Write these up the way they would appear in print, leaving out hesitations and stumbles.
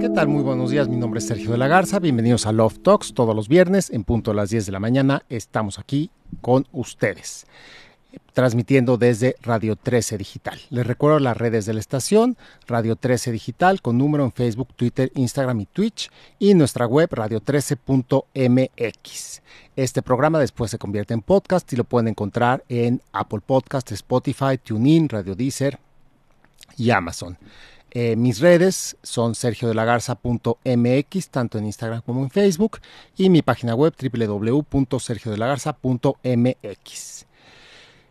¿Qué tal? Muy buenos días, mi nombre es Sergio de la Garza, bienvenidos a Love Talks, todos los viernes en punto a las 10 de la mañana estamos aquí con ustedes, transmitiendo desde Radio 13 Digital. Les recuerdo las redes de la estación, Radio 13 Digital, con número en Facebook, Twitter, Instagram y Twitch, y nuestra web radio13.mx. Este programa después se convierte en podcast y lo pueden encontrar en Apple Podcast, Spotify, TuneIn, Radio Deezer y Amazon. Mis redes son sergiodelagarza.mx, tanto en Instagram como en Facebook, y mi página web www.sergiodelagarza.mx.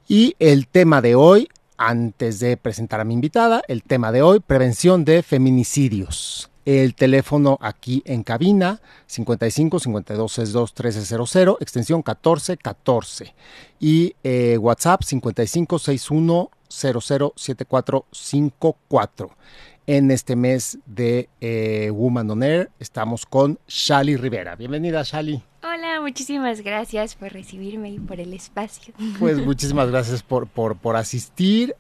Y el tema de hoy, antes de presentar a mi invitada, el tema de hoy, prevención de feminicidios. El teléfono aquí en cabina, 55-5262-1300, extensión 1414. Y WhatsApp, 5561-007454. En este mes de Woman on Air estamos con Shaly Rivera. Bienvenida, Shaly. Hola, muchísimas gracias por recibirme y por el espacio. Pues muchísimas gracias por asistir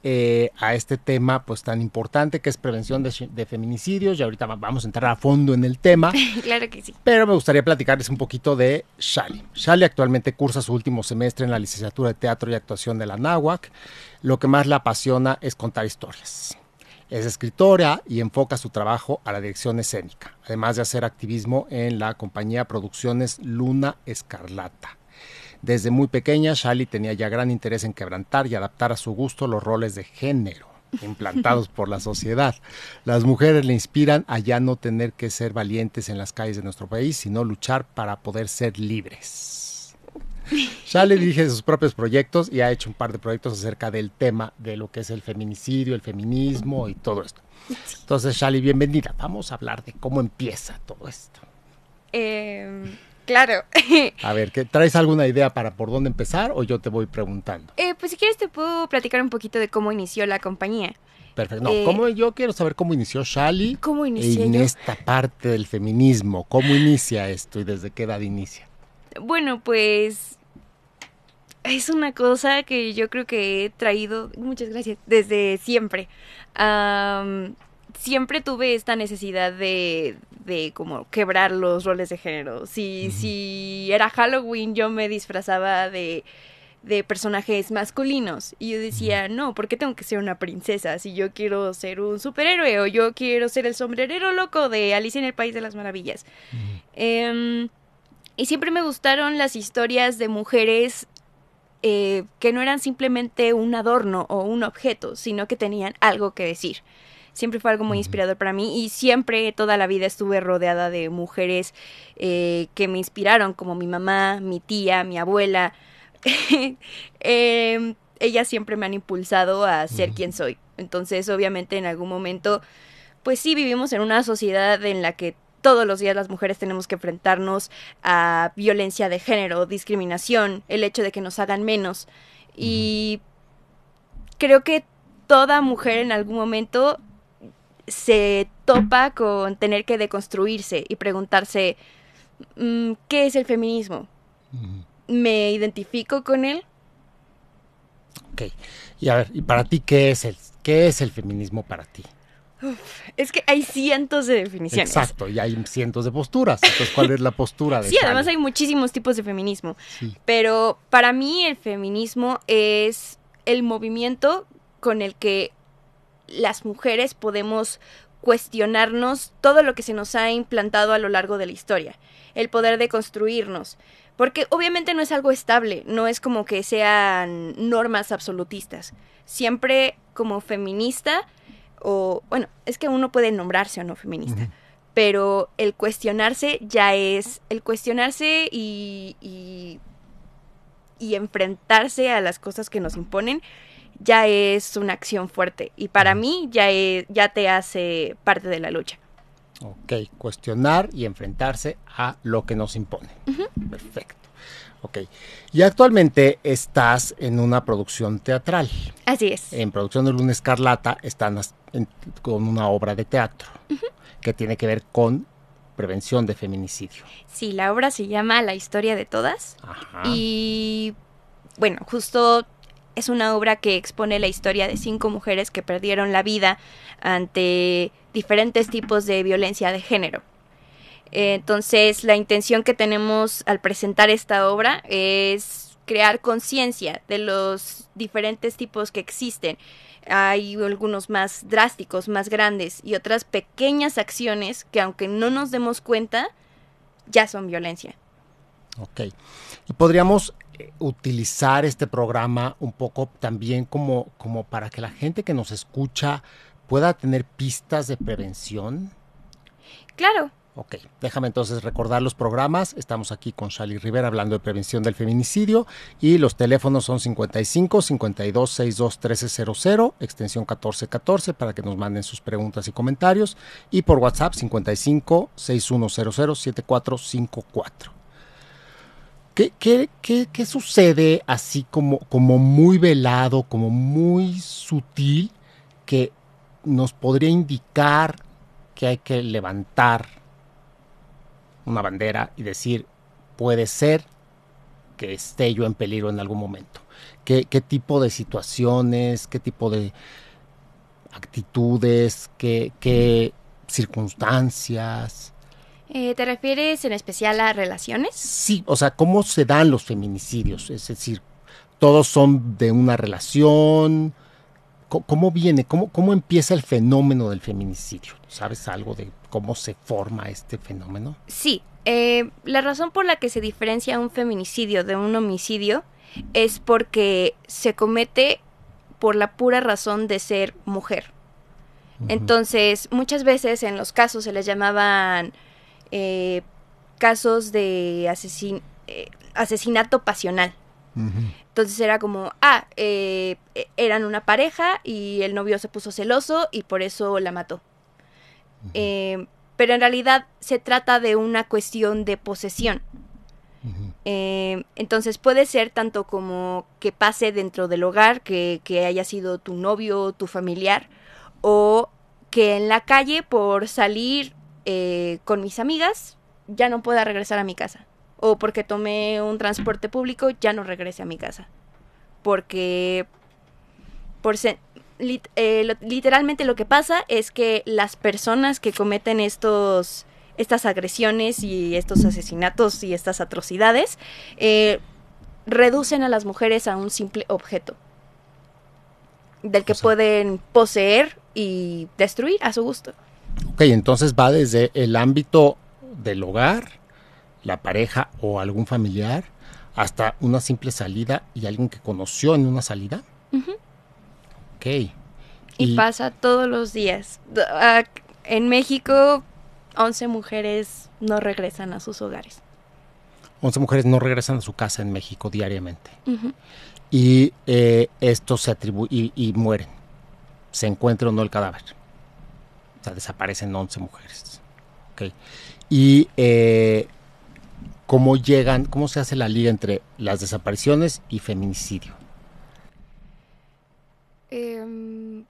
a este tema pues tan importante que es prevención de feminicidios, y ahorita vamos a entrar a fondo en el tema. Claro que sí. Pero me gustaría platicarles un poquito de Shaly. Shaly actualmente cursa su último semestre en la licenciatura de Teatro y Actuación de la Anáhuac. Lo que más la apasiona es contar historias. Es escritora y enfoca su trabajo a la dirección escénica, además de hacer activismo en la compañía Producciones Luna Escarlata. Desde muy pequeña, Shaly tenía ya gran interés en quebrantar y adaptar a su gusto los roles de género implantados por la sociedad. Las mujeres le inspiran a ya no tener que ser valientes en las calles de nuestro país, sino luchar para poder ser libres. Shaly dirige sus propios proyectos y ha hecho un par de proyectos acerca del tema de lo que es el feminicidio, el feminismo y todo esto. Entonces, Shaly, bienvenida. Vamos a hablar de cómo empieza todo esto. Claro. A ver, ¿traes alguna idea para por dónde empezar o yo te voy preguntando? Pues si quieres te puedo platicar un poquito de cómo inició la compañía. Perfecto. No, yo quiero saber cómo inició Shaly en esta parte del feminismo. ¿Cómo inicia esto y desde qué edad inicia? Bueno, pues es una cosa que yo creo que he traído, muchas gracias, desde siempre. Siempre tuve esta necesidad de como quebrar los roles de género. Si era Halloween, yo me disfrazaba de personajes masculinos. Y yo decía, no, ¿por qué tengo que ser una princesa? Si yo quiero ser un superhéroe o yo quiero ser el sombrerero loco de Alicia en el País de las Maravillas. Y siempre me gustaron las historias de mujeres que no eran simplemente un adorno o un objeto, sino que tenían algo que decir. Siempre fue algo muy inspirador para mí y siempre, toda la vida, estuve rodeada de mujeres que me inspiraron, como mi mamá, mi tía, mi abuela. Ellas siempre me han impulsado a ser quien soy. Entonces, obviamente, en algún momento, pues sí, vivimos en una sociedad en la que todos los días las mujeres tenemos que enfrentarnos a violencia de género, discriminación, el hecho de que nos hagan menos. Y creo que toda mujer en algún momento se topa con tener que deconstruirse y preguntarse, ¿qué es el feminismo? ¿Me identifico con él? Ok. Y a ver, ¿y para ti qué es el feminismo para ti? Es que hay cientos de definiciones. Exacto, y hay cientos de posturas. Entonces, ¿cuál es la postura de Shaly? Sí, además hay muchísimos tipos de feminismo. Sí. Pero para mí el feminismo es el movimiento con el que las mujeres podemos cuestionarnos todo lo que se nos ha implantado a lo largo de la historia. El poder de construirnos. Porque obviamente no es algo estable, no es como que sean normas absolutistas. Siempre como feminista... O, bueno, es que uno puede nombrarse o no feminista, pero el cuestionarse ya es... El cuestionarse y enfrentarse a las cosas que nos imponen ya es una acción fuerte. Y para mí ya te hace parte de la lucha. Ok, cuestionar y enfrentarse a lo que nos impone. Perfecto. Ok, y actualmente estás en una producción teatral. Así es. En Producción de Luna Escarlata están con una obra de teatro que tiene que ver con prevención de feminicidio. Sí, la obra se llama La Historia de Todas. Ajá. Y bueno, justo Es una obra que expone la historia de 5 mujeres que perdieron la vida ante diferentes tipos de violencia de género. Entonces, la intención que tenemos al presentar esta obra es crear conciencia de los diferentes tipos que existen. Hay algunos más drásticos, más grandes, y otras pequeñas acciones que, aunque no nos demos cuenta, ya son violencia. Ok. ¿Y podríamos utilizar este programa un poco también como para que la gente que nos escucha pueda tener pistas de prevención? Claro. Ok, déjame entonces recordar los programas. Estamos aquí con Shaly Rivera hablando de prevención del feminicidio y los teléfonos son 55 52 62 1300, extensión 1414 para que nos manden sus preguntas y comentarios, y por WhatsApp 55 6100 7454. ¿Qué sucede así como muy velado, como muy sutil, que nos podría indicar que hay que levantar una bandera y decir, puede ser que esté yo en peligro en algún momento? ¿Qué tipo de situaciones, qué tipo de actitudes, qué circunstancias? ¿Te refieres en especial a relaciones? Sí, o sea, ¿cómo se dan los feminicidios? Es decir, ¿todos son de una relación? ¿Cómo viene? ¿Cómo empieza el fenómeno del feminicidio? ¿Sabes algo de cómo se forma este fenómeno? Sí. La razón por la que se diferencia un feminicidio de un homicidio es porque se comete por la pura razón de ser mujer. Uh-huh. Entonces, muchas veces en los casos se les llamaban casos de asesinato pasional. Entonces era como, eran una pareja y el novio se puso celoso y por eso la mató. Uh-huh. Pero en realidad se trata de una cuestión de posesión. Uh-huh. Entonces puede ser tanto como que pase dentro del hogar, que haya sido tu novio o tu familiar, o que en la calle por salir con mis amigas ya no pueda regresar a mi casa. O porque tomé un transporte público, ya no regresé a mi casa. Porque literalmente lo que pasa es que las personas que cometen estas agresiones y estos asesinatos y estas atrocidades reducen a las mujeres a un simple objeto del que pueden poseer y destruir a su gusto. Ok, entonces va desde el ámbito del hogar, la pareja o algún familiar, hasta una simple salida y alguien que conoció en una salida. Uh-huh. Ok. Y pasa todos los días. En México, 11 mujeres no regresan a sus hogares. 11 mujeres no regresan a su casa en México diariamente. Uh-huh. Y esto se atribuye y mueren. Se encuentra o no el cadáver. O sea, desaparecen 11 mujeres. Ok. Y ¿cómo llegan, cómo se hace la liga entre las desapariciones y feminicidio? Perdón,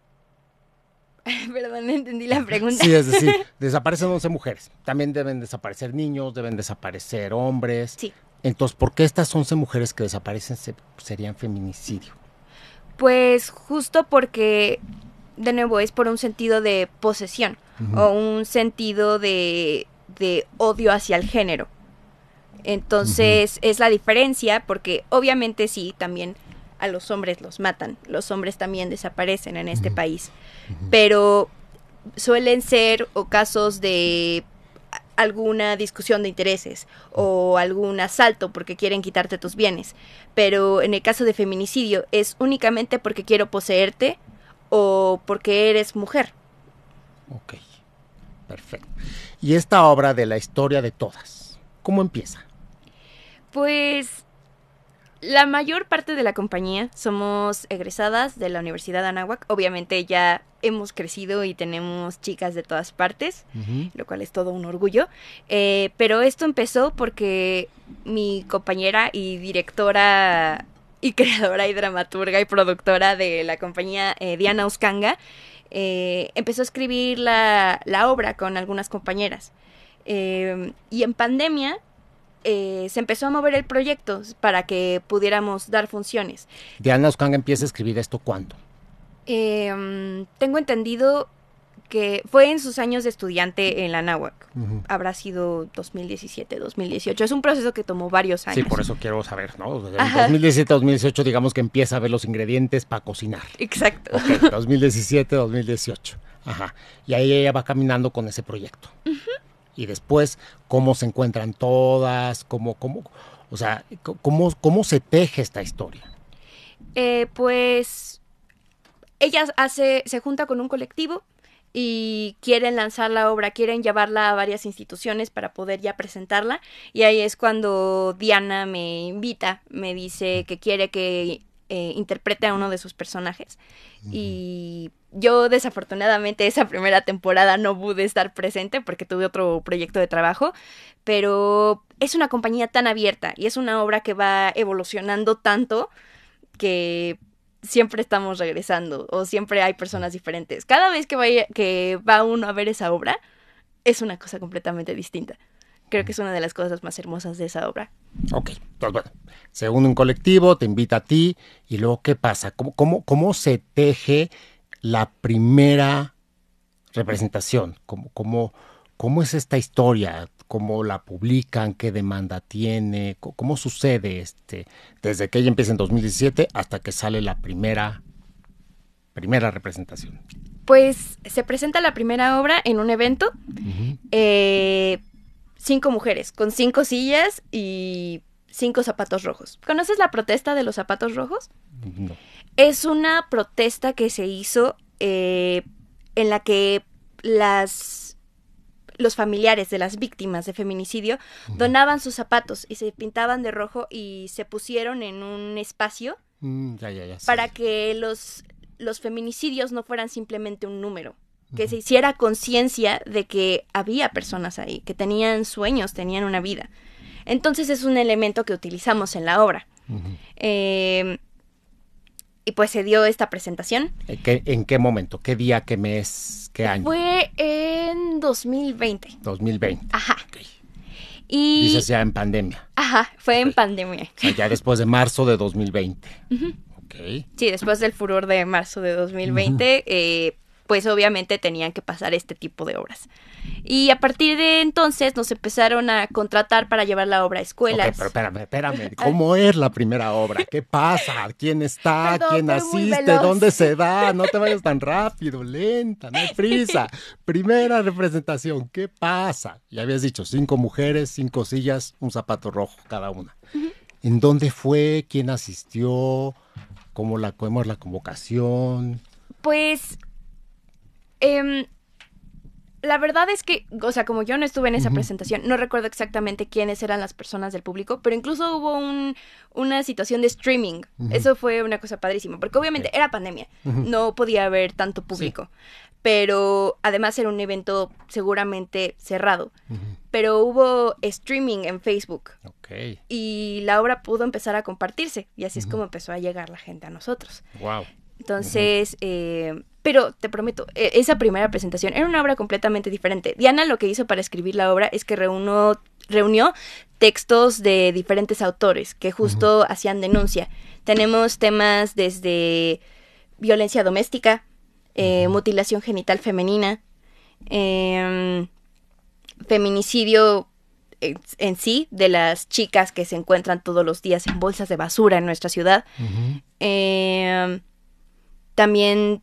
no entendí la pregunta. Sí, es decir, desaparecen 11 mujeres. También deben desaparecer niños, deben desaparecer hombres. Sí. Entonces, ¿por qué estas 11 mujeres que desaparecen serían feminicidio? Pues justo porque, de nuevo, es por un sentido de posesión. Uh-huh. O un sentido de odio hacia el género. Entonces, uh-huh, es la diferencia, porque obviamente sí, también a los hombres los matan, los hombres también desaparecen en este, uh-huh, país, uh-huh, pero suelen ser o casos de alguna discusión de intereses o algún asalto porque quieren quitarte tus bienes, pero en el caso de feminicidio es únicamente porque quiero poseerte o porque eres mujer. Ok, perfecto. Y esta obra de La Historia de Todas, ¿cómo empieza? Pues la mayor parte de la compañía somos egresadas de la Universidad de Anáhuac. Obviamente ya hemos crecido y tenemos chicas de todas partes, uh-huh, lo cual es todo un orgullo. Pero esto empezó porque mi compañera y directora y creadora y dramaturga y productora de la compañía, Diana Uscanga, empezó a escribir la obra con algunas compañeras. Y en pandemia se empezó a mover el proyecto para que pudiéramos dar funciones. Diana Uscanga empieza a escribir esto ¿cuándo? Tengo entendido que fue en sus años de estudiante en la Anáhuac. Uh-huh. Habrá sido 2017, 2018. Es un proceso que tomó varios años. Sí, por eso quiero saber, ¿no? En 2017, 2018, digamos que empieza a ver los ingredientes para cocinar. Exacto. Okay, 2017, 2018. Ajá. Y ahí ella va caminando con ese proyecto. Uh-huh. Y después, ¿cómo se encuentran todas? ¿Cómo se teje esta historia? Pues ella se junta con un colectivo y quieren lanzar la obra, quieren llevarla a varias instituciones para poder ya presentarla, y ahí es cuando Diana me invita, me dice que quiere que interprete a uno de sus personajes. Uh-huh. Y yo desafortunadamente esa primera temporada no pude estar presente porque tuve otro proyecto de trabajo, pero es una compañía tan abierta y es una obra que va evolucionando tanto que siempre estamos regresando o siempre hay personas diferentes. Cada vez que va uno a ver esa obra es una cosa completamente distinta. Creo que es una de las cosas más hermosas de esa obra. Ok, pues bueno, se une un colectivo, te invita a ti, y luego ¿qué pasa? ¿Cómo se teje la primera representación? ¿Cómo es esta historia? ¿Cómo la publican? ¿Qué demanda tiene? ¿Cómo sucede desde que ella empieza en 2017 hasta que sale la primera representación? Pues se presenta la primera obra en un evento. Uh-huh. 5 mujeres con 5 sillas y 5 zapatos rojos. ¿Conoces la protesta de los zapatos rojos? No. Es una protesta que se hizo en la que los familiares de las víctimas de feminicidio donaban sus zapatos y se pintaban de rojo y se pusieron en un espacio para que los feminicidios no fueran simplemente un número, que se hiciera conciencia de que había personas ahí, que tenían sueños, tenían una vida. Entonces es un elemento que utilizamos en la obra. Uh-huh. Y pues se dio esta presentación. ¿En qué momento? ¿Qué día? ¿Qué mes? ¿Qué año? Fue en 2020. 2020. Ajá. Okay. Y dices ya en pandemia. Ajá, fue okay. En pandemia. O sea, ya después de marzo de 2020. Uh-huh. Okay. Sí, después del furor de marzo de 2020, uh-huh. Pues obviamente tenían que pasar este tipo de obras. Y a partir de entonces nos empezaron a contratar para llevar la obra a escuelas. Okay, pero espérame, ¿cómo es la primera obra? ¿Qué pasa? ¿Quién está? Perdón, ¿quién asiste? ¿Dónde se da? No te vayas tan rápido, lenta, no hay prisa. Primera representación, ¿qué pasa? Ya habías dicho, 5 mujeres, 5 sillas, un zapato rojo cada una. Uh-huh. ¿En dónde fue? ¿Quién asistió? ¿Cómo es la convocación? Pues la verdad es que, o sea, como yo no estuve en esa uh-huh. presentación, no recuerdo exactamente quiénes eran las personas del público, pero incluso hubo una situación de streaming. Uh-huh. Eso fue una cosa padrísima, porque obviamente okay. era pandemia, uh-huh. no podía haber tanto público, sí. pero además era un evento seguramente cerrado, uh-huh. pero hubo streaming en Facebook okay. y la obra pudo empezar a compartirse, y así uh-huh. es como empezó a llegar la gente a nosotros. Wow. Entonces, uh-huh. Pero te prometo, esa primera presentación era una obra completamente diferente. Diana lo que hizo para escribir la obra es que reunió textos de diferentes autores que justo uh-huh. hacían denuncia. Tenemos temas desde violencia doméstica, mutilación genital femenina, feminicidio en sí, de las chicas que se encuentran todos los días en bolsas de basura en nuestra ciudad. Uh-huh. También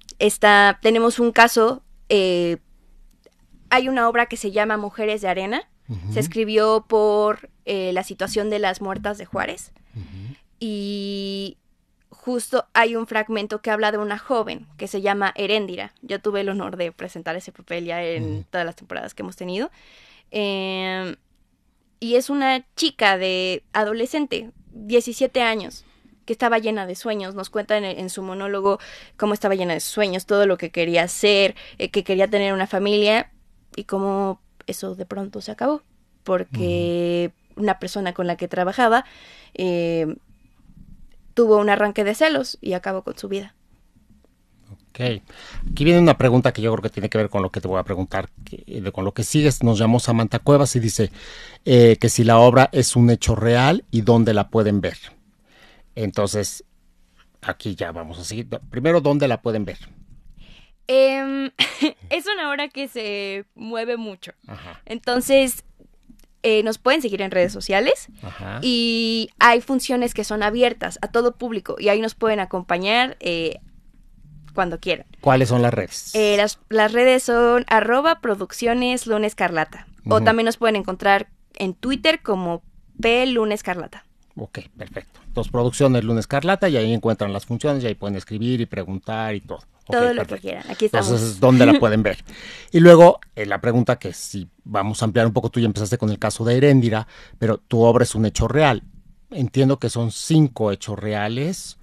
tenemos un caso, hay una obra que se llama Mujeres de Arena, uh-huh. se escribió por la situación de las muertas de Juárez, uh-huh. y justo hay un fragmento que habla de una joven que se llama Eréndira. Yo tuve el honor de presentar ese papel ya en uh-huh. todas las temporadas que hemos tenido, y es una chica de adolescente, 17 años, que estaba llena de sueños. Nos cuenta en su monólogo cómo estaba llena de sueños, todo lo que quería hacer, que quería tener una familia, y cómo eso de pronto se acabó, porque uh-huh. una persona con la que trabajaba tuvo un arranque de celos y acabó con su vida. Ok. Aquí viene una pregunta que yo creo que tiene que ver con lo que te voy a preguntar, con lo que sigues. Nos llamó Samantha Cuevas y dice que si la obra es un hecho real y dónde la pueden ver. Entonces, aquí ya vamos a seguir. Primero, ¿dónde la pueden ver? Es una obra que se mueve mucho. Ajá. Entonces, nos pueden seguir en redes sociales. Ajá. Y hay funciones que son abiertas a todo público y ahí nos pueden acompañar cuando quieran. ¿Cuáles son las redes? Las redes son @Producciones Luna Escarlata. O también nos pueden encontrar en Twitter como @PLunaEscarlata. Ok, perfecto. Entonces, Producciones Luna Escarlata, y ahí encuentran las funciones, y ahí pueden escribir y preguntar y todo. Okay, todo lo perfecto. Que quieran, aquí estamos. Entonces, ¿dónde la pueden ver? Y luego, la pregunta que si vamos a ampliar un poco, tú ya empezaste con el caso de Eréndira, pero tu obra es un hecho real. Entiendo que son 5 hechos reales.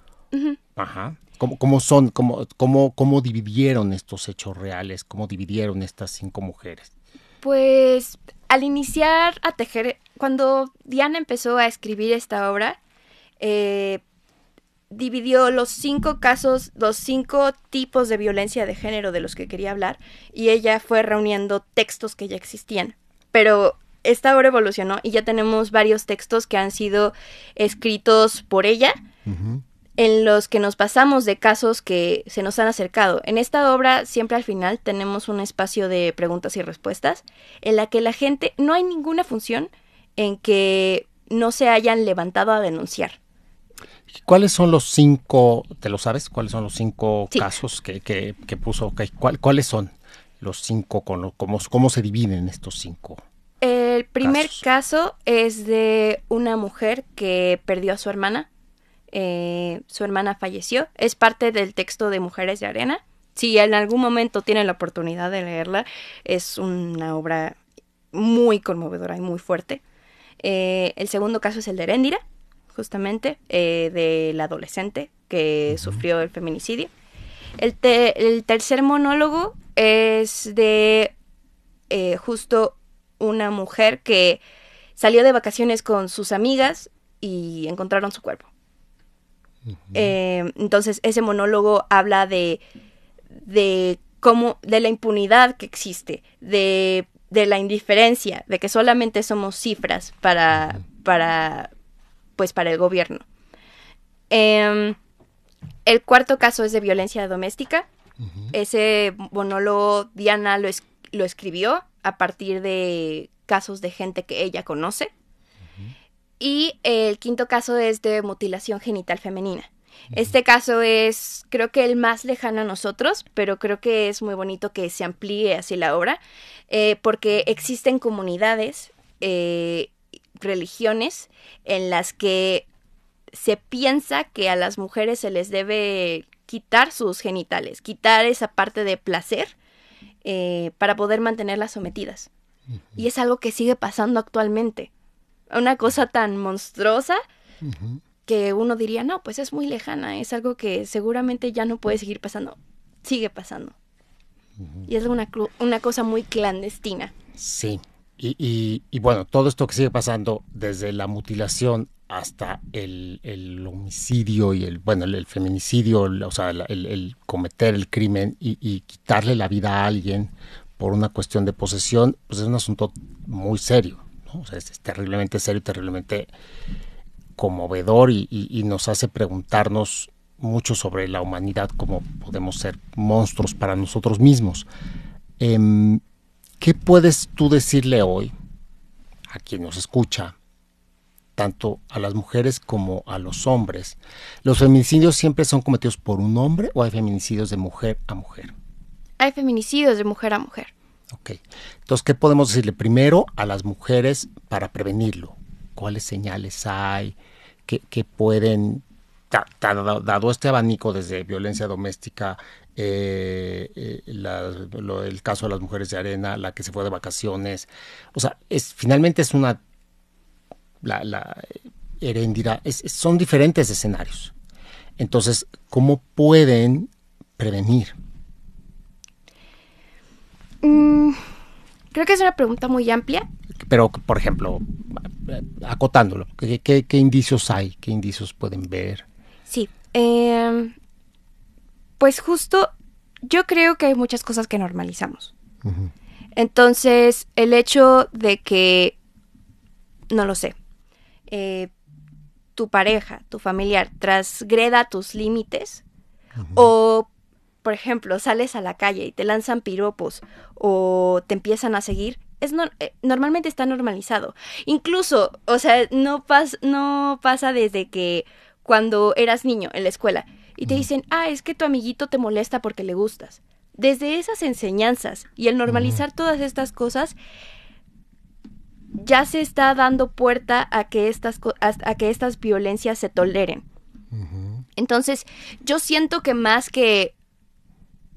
Ajá. ¿Cómo dividieron estos hechos reales? ¿Cómo dividieron estas 5 mujeres? Pues, al iniciar a tejer, cuando Diana empezó a escribir esta obra, dividió los 5 casos, los 5 tipos de violencia de género de los que quería hablar, y ella fue reuniendo textos que ya existían. Pero esta obra evolucionó y ya tenemos varios textos que han sido escritos por ella, en los que nos basamos de casos que se nos han acercado. En esta obra, siempre al final, tenemos un espacio de preguntas y respuestas en la que la gente, no hay ninguna función en que no se hayan levantado a denunciar. ¿Cuáles son los 5, te lo sabes? ¿Cuáles son los 5 sí. casos que puso? Okay. ¿Cuáles son los 5? ¿Cómo se dividen estos 5? El primer caso es de una mujer que perdió a su hermana. Su hermana falleció. Es parte del texto de Mujeres de Arena. Si en algún momento tienen la oportunidad de leerla, es una obra muy conmovedora y muy fuerte. El segundo caso es el de Eréndira, justamente, de la adolescente que sufrió el feminicidio. El tercer monólogo es de justo una mujer que salió de vacaciones con sus amigas y encontraron su cuerpo. Entonces, ese monólogo habla de la impunidad que existe, de la indiferencia, de que solamente somos cifras para el gobierno. El cuarto caso es de violencia doméstica. Ese monólogo Diana lo escribió a partir de casos de gente que ella conoce. Y el quinto caso es de mutilación genital femenina. Este caso es, creo que el más lejano a nosotros, pero creo que es muy bonito que se amplíe así la obra, porque existen comunidades, religiones en las que se piensa que a las mujeres se les debe quitar sus genitales, quitar esa parte de placer para poder mantenerlas sometidas. Y es algo que sigue pasando actualmente. Una cosa tan monstruosa que uno diría, no, pues es muy lejana, es algo que seguramente ya no puede seguir pasando. Sigue pasando. Y es una cosa muy clandestina. Sí. Y bueno, todo esto que sigue pasando, desde la mutilación hasta el homicidio y el feminicidio, o sea, el cometer el crimen y quitarle la vida a alguien por una cuestión de posesión, pues es un asunto muy serio, ¿no? O sea, es terriblemente serio, terriblemente conmovedor y nos hace preguntarnos mucho sobre la humanidad, cómo podemos ser monstruos para nosotros mismos. ¿Qué puedes tú decirle hoy a quien nos escucha, tanto a las mujeres como a los hombres? ¿Los feminicidios siempre son cometidos por un hombre o hay feminicidios de mujer a mujer? Hay feminicidios de mujer a mujer. Ok. Entonces, ¿qué podemos decirle primero a las mujeres para prevenirlo? ¿Cuáles señales hay? ¿Qué pueden, dado este abanico desde violencia doméstica, el caso de las mujeres de arena, la que se fue de vacaciones, o sea, finalmente es una la Eréndira, son diferentes escenarios. Entonces, ¿cómo pueden prevenir? Creo que es una pregunta muy amplia. Pero, por ejemplo, acotándolo, ¿qué indicios hay? ¿Qué indicios pueden ver? Sí, pues justo yo creo que hay muchas cosas que normalizamos. Uh-huh. Entonces, el hecho de que, no lo sé, tu pareja, tu familiar, transgreda tus límites, uh-huh, o, por ejemplo, sales a la calle y te lanzan piropos o te empiezan a seguir, normalmente está normalizado. Incluso, o sea, no pasa desde que cuando eras niño en la escuela y te dicen, ah, es que tu amiguito te molesta porque le gustas. Desde esas enseñanzas y el normalizar todas estas cosas, ya se está dando puerta a que estas violencias se toleren. Uh-huh. Entonces, yo siento que más que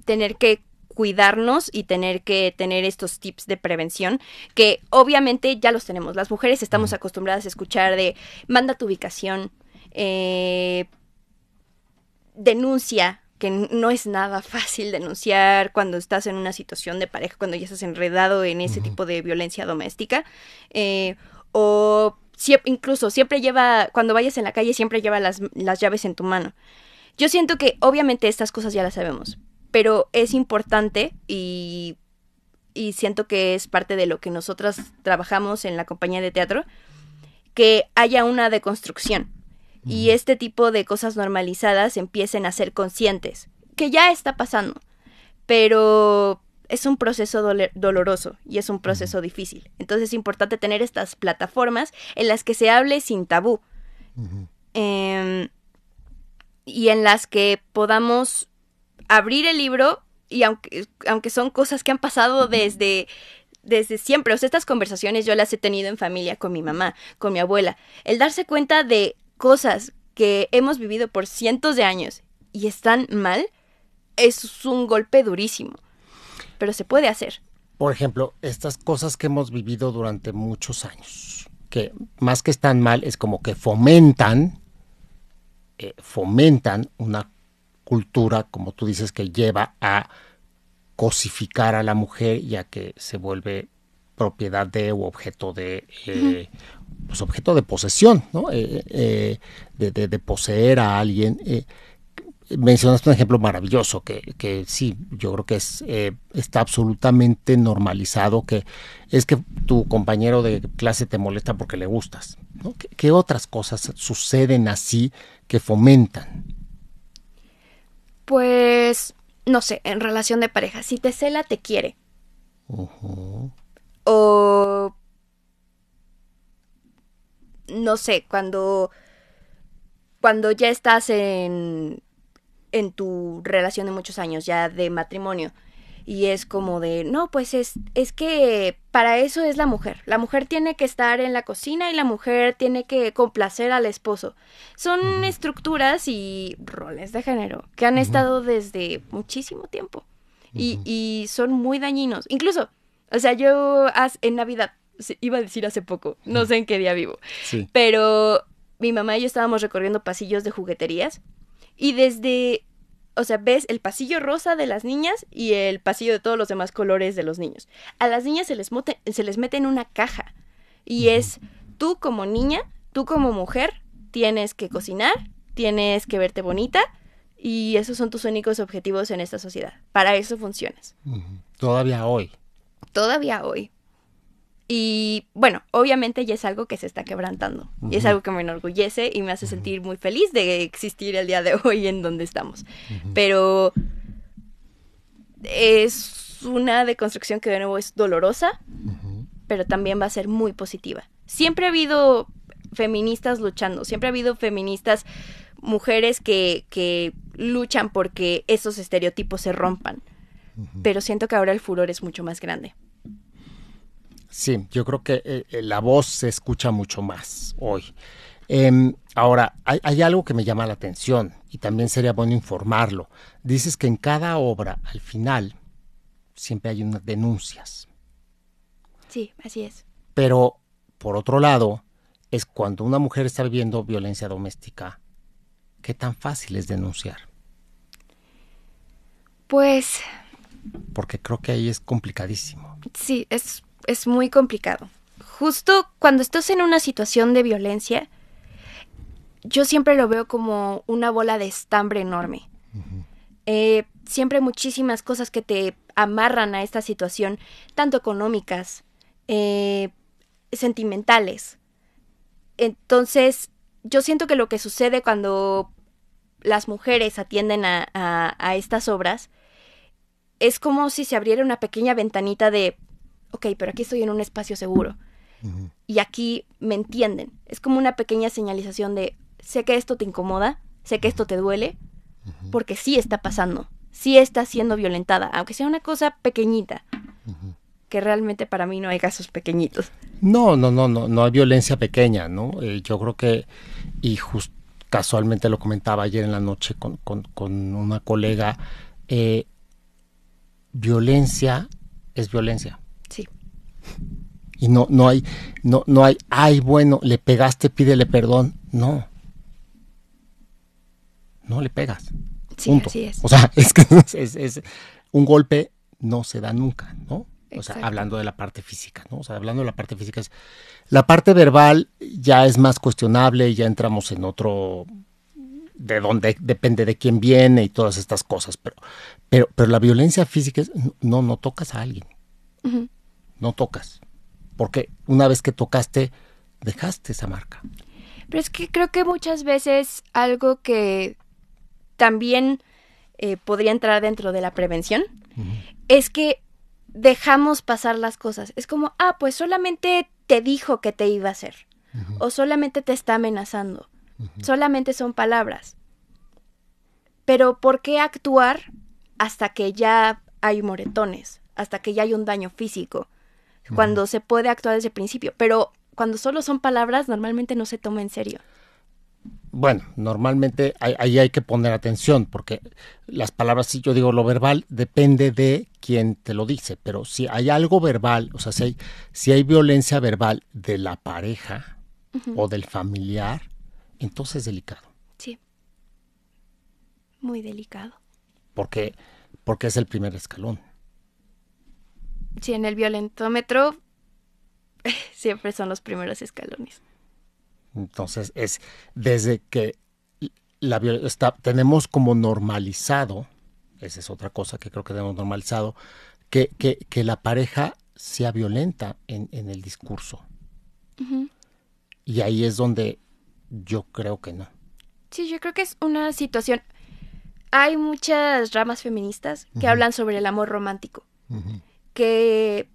tener que cuidarnos y tener que tener estos tips de prevención, que obviamente ya los tenemos. Las mujeres estamos acostumbradas a escuchar de, manda tu ubicación, denuncia, que no es nada fácil denunciar cuando estás en una situación de pareja, cuando ya estás enredado en ese tipo de violencia doméstica, incluso siempre lleva, cuando vayas en la calle, siempre lleva las llaves en tu mano. Yo siento que obviamente estas cosas ya las sabemos, pero es importante y siento que es parte de lo que nosotras trabajamos en la compañía de teatro, que haya una deconstrucción. Y este tipo de cosas normalizadas empiecen a ser conscientes, que ya está pasando, pero es un proceso doloroso y es un proceso difícil. Entonces es importante tener estas plataformas en las que se hable sin tabú, uh-huh, y en las que podamos abrir el libro, y aunque son cosas que han pasado desde siempre. O sea, estas conversaciones yo las he tenido en familia, con mi mamá, con mi abuela, el darse cuenta de cosas que hemos vivido por cientos de años y están mal, es un golpe durísimo, pero se puede hacer. Por ejemplo, estas cosas que hemos vivido durante muchos años, que más que están mal, es como que fomentan una cultura, como tú dices, que lleva a cosificar a la mujer y a que se vuelve propiedad de u objeto de... pues objeto de posesión, ¿no? De poseer a alguien. Mencionaste un ejemplo maravilloso que sí, yo creo que está absolutamente normalizado, que es que tu compañero de clase te molesta porque le gustas, ¿no? ¿Qué otras cosas suceden así que fomentan? Pues, no sé, en relación de pareja, si te cela, te quiere. Uh-huh. O... no sé, cuando ya estás en tu relación de muchos años, ya de matrimonio, y es como de, no, pues es que para eso es la mujer tiene que estar en la cocina y la mujer tiene que complacer al esposo. Son estructuras y roles de género que han estado desde muchísimo tiempo y son muy dañinos. Incluso, o sea, yo en Navidad, iba a decir hace poco, no sé en qué día vivo, sí, pero mi mamá y yo estábamos recorriendo pasillos de jugueterías y o sea, ves el pasillo rosa de las niñas y el pasillo de todos los demás colores de los niños. A las niñas se les mete en una caja y es, tú como niña, tú como mujer, tienes que cocinar, tienes que verte bonita y esos son tus únicos objetivos en esta sociedad. Para eso funcionas. Todavía hoy. Y bueno, obviamente ya es algo que se está quebrantando, y es algo que me enorgullece y me hace sentir muy feliz de existir el día de hoy en donde estamos, pero es una deconstrucción que de nuevo es dolorosa, pero también va a ser muy positiva. Siempre ha habido feministas luchando, siempre ha habido feministas, mujeres que luchan porque esos estereotipos se rompan, pero siento que ahora el furor es mucho más grande. Sí, yo creo que la voz se escucha mucho más hoy. Ahora, hay algo que me llama la atención y también sería bueno informarlo. Dices que en cada obra, al final, siempre hay unas denuncias. Sí, así es. Pero, por otro lado, es cuando una mujer está viviendo violencia doméstica, ¿qué tan fácil es denunciar? Pues... porque creo que ahí es complicadísimo. Sí, es muy complicado. Justo cuando estás en una situación de violencia, yo siempre lo veo como una bola de estambre enorme. siempre hay muchísimas cosas que te amarran a esta situación, tanto económicas, sentimentales. Entonces, yo siento que lo que sucede cuando las mujeres atienden a estas obras es como si se abriera una pequeña ventanita de, ok, pero aquí estoy en un espacio seguro. Uh-huh. Y aquí me entienden. Es como una pequeña señalización de, sé que esto te incomoda, sé que esto te duele, uh-huh, porque sí está pasando, sí está siendo violentada, aunque sea una cosa pequeñita. Uh-huh. Que realmente para mí no hay casos pequeñitos. No hay violencia pequeña, ¿no? Yo creo que, y justo casualmente lo comentaba ayer en la noche con una colega, violencia es violencia. Sí. Y no hay, ay, bueno, le pegaste, pídele perdón. No. No le pegas. Sí, punto. Así es. O sea, es que es un golpe no se da nunca, ¿no? O sea, hablando de la parte física, ¿no? O sea, hablando de la parte física, es la parte verbal ya es más cuestionable, ya entramos en otro, de dónde, depende de quién viene y todas estas cosas, pero la violencia física es, no tocas a alguien, uh-huh, no tocas, porque una vez que tocaste, dejaste esa marca. Pero es que creo que muchas veces algo que también podría entrar dentro de la prevención, uh-huh, es que dejamos pasar las cosas. Es como, pues solamente te dijo que te iba a hacer. Uh-huh. O solamente te está amenazando. Uh-huh. Solamente son palabras. Pero ¿por qué actuar hasta que ya hay moretones? Hasta que ya hay un daño físico. Uh-huh. Cuando se puede actuar desde el principio. Pero cuando solo son palabras, normalmente no se toma en serio. Bueno, normalmente ahí hay que poner atención, porque las palabras, si yo digo lo verbal, depende de quién te lo dice, pero si hay algo verbal, o sea, si hay violencia verbal de la pareja, uh-huh, o del familiar, entonces es delicado. Sí, muy delicado. Porque es el primer escalón. Sí, en el violentómetro siempre son los primeros escalones. Entonces, es desde que tenemos como normalizado, esa es otra cosa que creo que tenemos normalizado, que la pareja sea violenta en el discurso. Uh-huh. Y ahí es donde yo creo que no. Sí, yo creo que es una situación. Hay muchas ramas feministas que, uh-huh, hablan sobre el amor romántico, uh-huh, que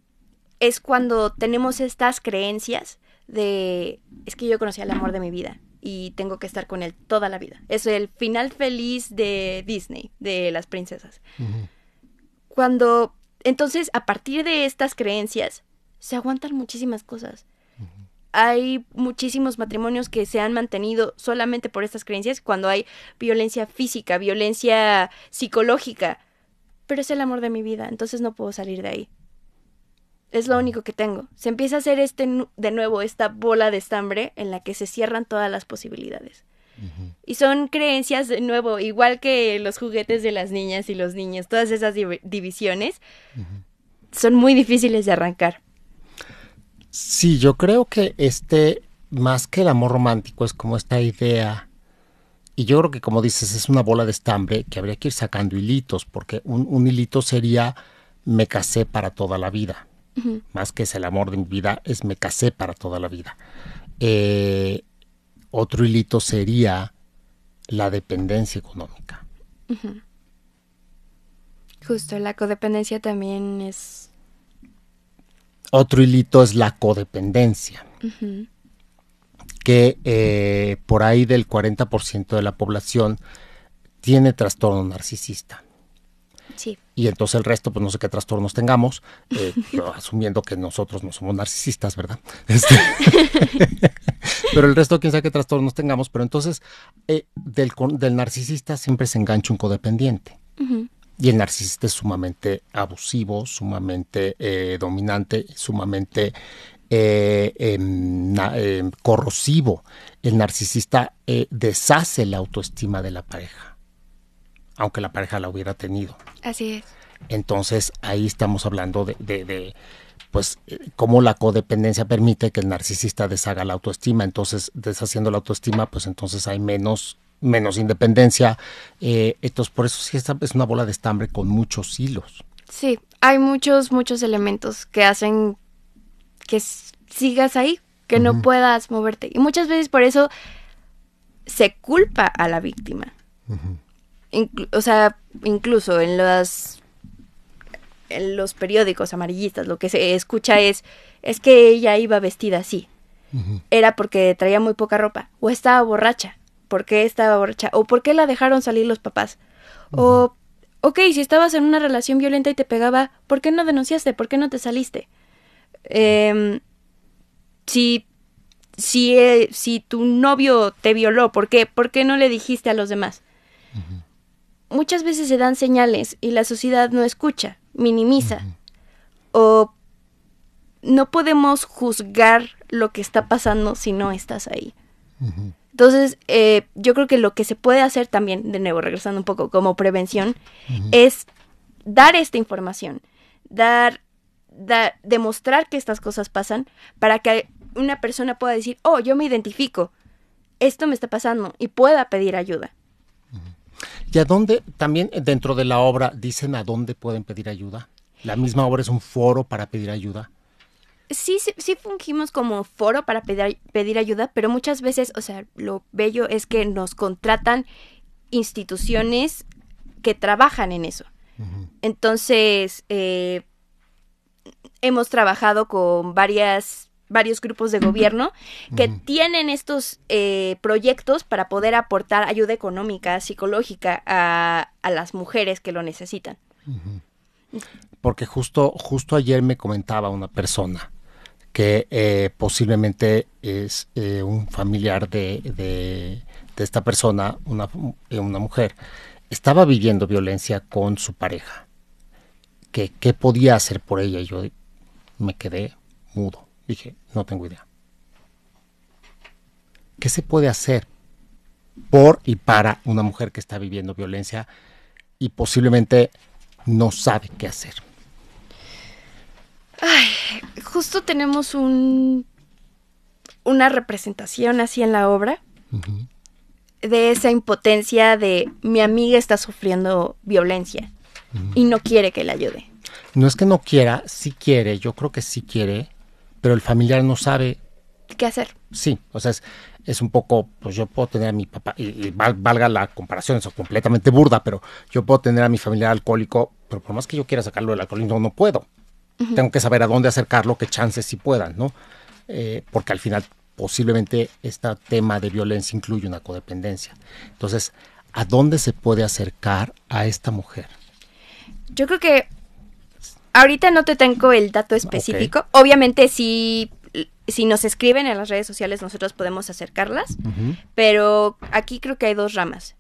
es cuando tenemos estas creencias de, es que yo conocí al amor de mi vida y tengo que estar con él toda la vida. Es el final feliz de Disney, de las princesas. Uh-huh. Cuando, entonces, a partir de estas creencias, se aguantan muchísimas cosas. Uh-huh. Hay muchísimos matrimonios que se han mantenido solamente por estas creencias, cuando hay violencia física, violencia psicológica. Pero es el amor de mi vida, entonces no puedo salir de ahí. Es lo único que tengo. Se empieza a hacer de nuevo esta bola de estambre en la que se cierran todas las posibilidades. Uh-huh. Y son creencias, de nuevo, igual que los juguetes de las niñas y los niños, todas esas divisiones, uh-huh, son muy difíciles de arrancar. Sí, yo creo que más que el amor romántico, es como esta idea, y yo creo que, como dices, es una bola de estambre que habría que ir sacando hilitos, porque un hilito sería, me casé para toda la vida. Uh-huh. Más que es el amor de mi vida, es me casé para toda la vida. Otro hilito sería la dependencia económica. Uh-huh. Justo, la codependencia también es... Otro hilito es la codependencia, uh-huh, que por ahí del 40% de la población tiene trastorno narcisista. Sí. Y entonces el resto, pues no sé qué trastornos tengamos, asumiendo que nosotros no somos narcisistas, ¿verdad? Pero el resto, quién sabe qué trastornos tengamos, pero entonces del narcisista siempre se engancha un codependiente. Uh-huh. Y el narcisista es sumamente abusivo, sumamente dominante, sumamente corrosivo. El narcisista deshace la autoestima de la pareja, aunque la pareja la hubiera tenido. Así es. Entonces, ahí estamos hablando de cómo la codependencia permite que el narcisista deshaga la autoestima. Entonces, deshaciendo la autoestima, pues entonces hay menos menos independencia. Por eso sí es una bola de estambre con muchos hilos. Sí, hay muchos elementos que hacen que sigas ahí, que no puedas moverte. Y muchas veces por eso se culpa a la víctima. Incluso en los periódicos amarillistas lo que se escucha es que ella iba vestida así. Era porque traía muy poca ropa, o estaba borracha. ¿Por qué estaba borracha? ¿O por qué la dejaron salir los papás? O, si estabas en una relación violenta y te pegaba, ¿por qué no denunciaste? ¿Por qué no te saliste? Si tu novio te violó, ¿por qué? ¿Por qué no le dijiste a los demás? Muchas veces se dan señales y la sociedad no escucha, minimiza. O no podemos juzgar lo que está pasando si no estás ahí. Entonces, yo creo que lo que se puede hacer también, de nuevo, regresando un poco como prevención, es dar esta información, demostrar que estas cosas pasan para que una persona pueda decir, oh, yo me identifico, esto me está pasando, y pueda pedir ayuda. ¿Y a dónde, también dentro de la obra, dicen a dónde pueden pedir ayuda? ¿La misma obra es un foro para pedir ayuda? Sí fungimos como foro para pedir ayuda, pero muchas veces, lo bello es que nos contratan instituciones que trabajan en eso. Entonces, hemos trabajado con varios grupos de gobierno que tienen estos proyectos para poder aportar ayuda económica, psicológica a las mujeres que lo necesitan. Porque justo ayer me comentaba una persona que posiblemente es un familiar de esta persona, una mujer, estaba viviendo violencia con su pareja. ¿Qué podía hacer por ella? Y yo me quedé mudo. Dije, no tengo idea. ¿Qué se puede hacer por y para una mujer que está viviendo violencia y posiblemente no sabe qué hacer? Ay, justo tenemos una representación así en la obra de esa impotencia de mi amiga está sufriendo violencia y no quiere que la ayude. No es que no quiera, sí quiere, yo creo que sí quiere, pero el familiar no sabe qué hacer. Sí, es un poco, pues yo puedo tener a mi papá, y valga la comparación, eso completamente burda, pero yo puedo tener a mi familiar alcohólico, pero por más que yo quiera sacarlo del alcoholismo, no puedo. Tengo que saber a dónde acercarlo, qué chances sí puedan, ¿no? Porque al final posiblemente este tema de violencia incluye una codependencia. Entonces, ¿a dónde se puede acercar a esta mujer? Yo creo que ahorita no te tengo el dato específico. Okay. Obviamente, si nos escriben en las redes sociales, nosotros podemos acercarlas. Pero aquí creo que hay dos ramas.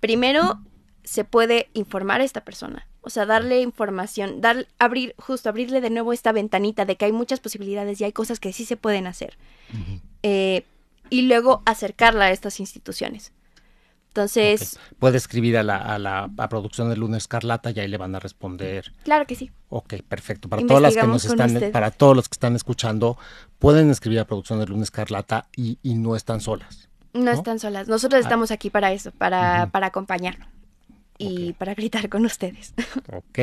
Primero, se puede informar a esta persona. Darle información, abrirle de nuevo esta ventanita de que hay muchas posibilidades y hay cosas que sí se pueden hacer. Y luego acercarla a estas instituciones. Entonces... Okay. Puede escribir a Producciones Luna Escarlata y ahí le van a responder. Claro que sí. Ok, perfecto. Para todos los que están escuchando, pueden escribir a Producciones Luna Escarlata y no están solas. No están solas. Nosotros estamos aquí para eso, para acompañarlo y para gritar con ustedes. Ok.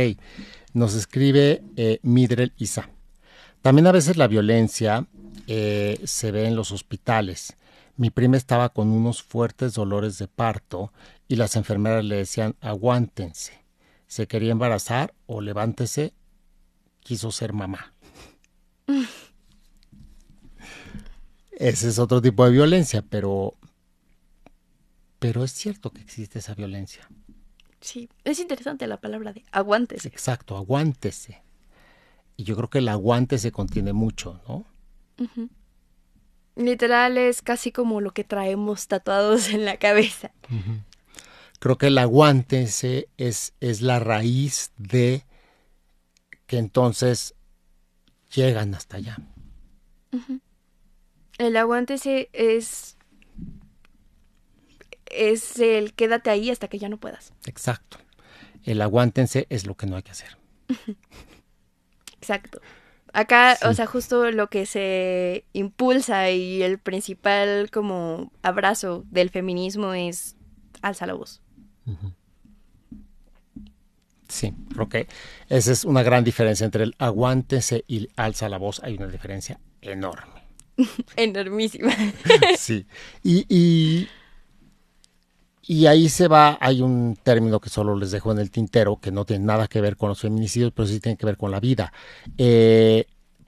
Nos escribe Midrel Isa. También a veces la violencia se ve en los hospitales. Mi prima estaba con unos fuertes dolores de parto y las enfermeras le decían, aguántense. Se quería embarazar o levántese, quiso ser mamá. Ese es otro tipo de violencia, pero es cierto que existe esa violencia. Sí, es interesante la palabra de aguántese. Exacto, aguántese. Y yo creo que el aguántese contiene mucho, ¿no? Literal es casi como lo que traemos tatuados en la cabeza. Creo que el aguántense es la raíz de que entonces llegan hasta allá. El aguántese es el quédate ahí hasta que ya no puedas. Exacto. El aguántense es lo que no hay que hacer. Exacto. Acá, sí. Justo lo que se impulsa y el principal como abrazo del feminismo es alza la voz. Sí, creo que esa es una gran diferencia entre el aguántese y el alza la voz. Hay una diferencia enorme. Enormísima. Sí. Y ahí se va, hay un término que solo les dejo en el tintero, que no tiene nada que ver con los feminicidios, pero sí tiene que ver con la vida.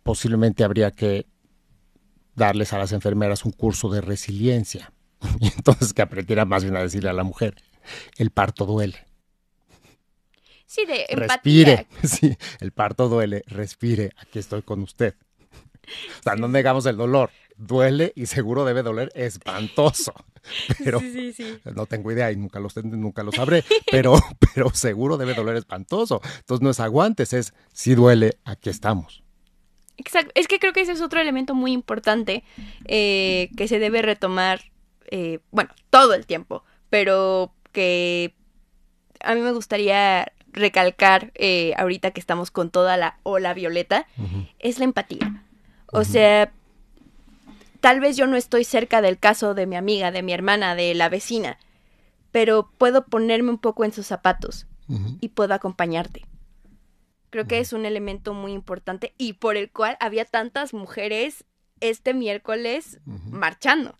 Posiblemente habría que darles a las enfermeras un curso de resiliencia. Y entonces que aprendiera más bien a decirle a la mujer, el parto duele. Sí, de empatía. Respire, sí, el parto duele, respire, aquí estoy con usted. O sea, no negamos el dolor, duele y seguro debe doler espantoso, pero sí, sí, sí. No tengo idea y nunca lo sabré, pero seguro debe doler espantoso. Entonces no es aguantes, es si duele, aquí estamos. Exacto, es que creo que ese es otro elemento muy importante que se debe retomar, bueno, todo el tiempo, pero que a mí me gustaría recalcar ahorita que estamos con toda la ola violeta, es la empatía. O sea, tal vez yo no estoy cerca del caso de mi amiga, de mi hermana, de la vecina, pero puedo ponerme un poco en sus zapatos y puedo acompañarte. Creo que es un elemento muy importante y por el cual había tantas mujeres este miércoles marchando.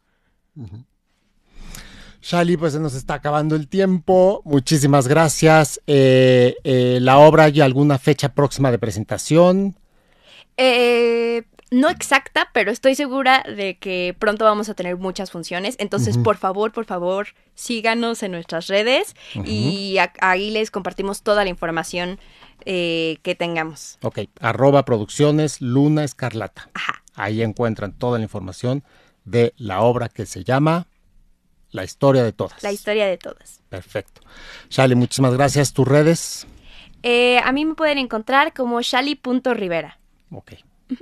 Shaly, pues se nos está acabando el tiempo. Muchísimas gracias. ¿La obra y alguna fecha próxima de presentación? No exacta, pero estoy segura de que pronto vamos a tener muchas funciones. Entonces, por favor, síganos en nuestras redes y ahí les compartimos toda la información que tengamos. Ok, @Producciones Luna Escarlata. Ajá. Ahí encuentran toda la información de la obra que se llama La Historia de Todas. La Historia de Todas. Perfecto. Shaly, muchísimas gracias. ¿Tus redes? A mí me pueden encontrar como shaly.rivera. Ok,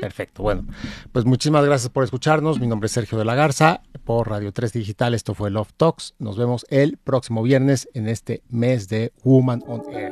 perfecto. Bueno, pues muchísimas gracias por escucharnos. Mi nombre es Sergio de la Garza por Radio 3 Digital. Esto fue Love Talks. Nos vemos el próximo viernes en este mes de Woman on Air.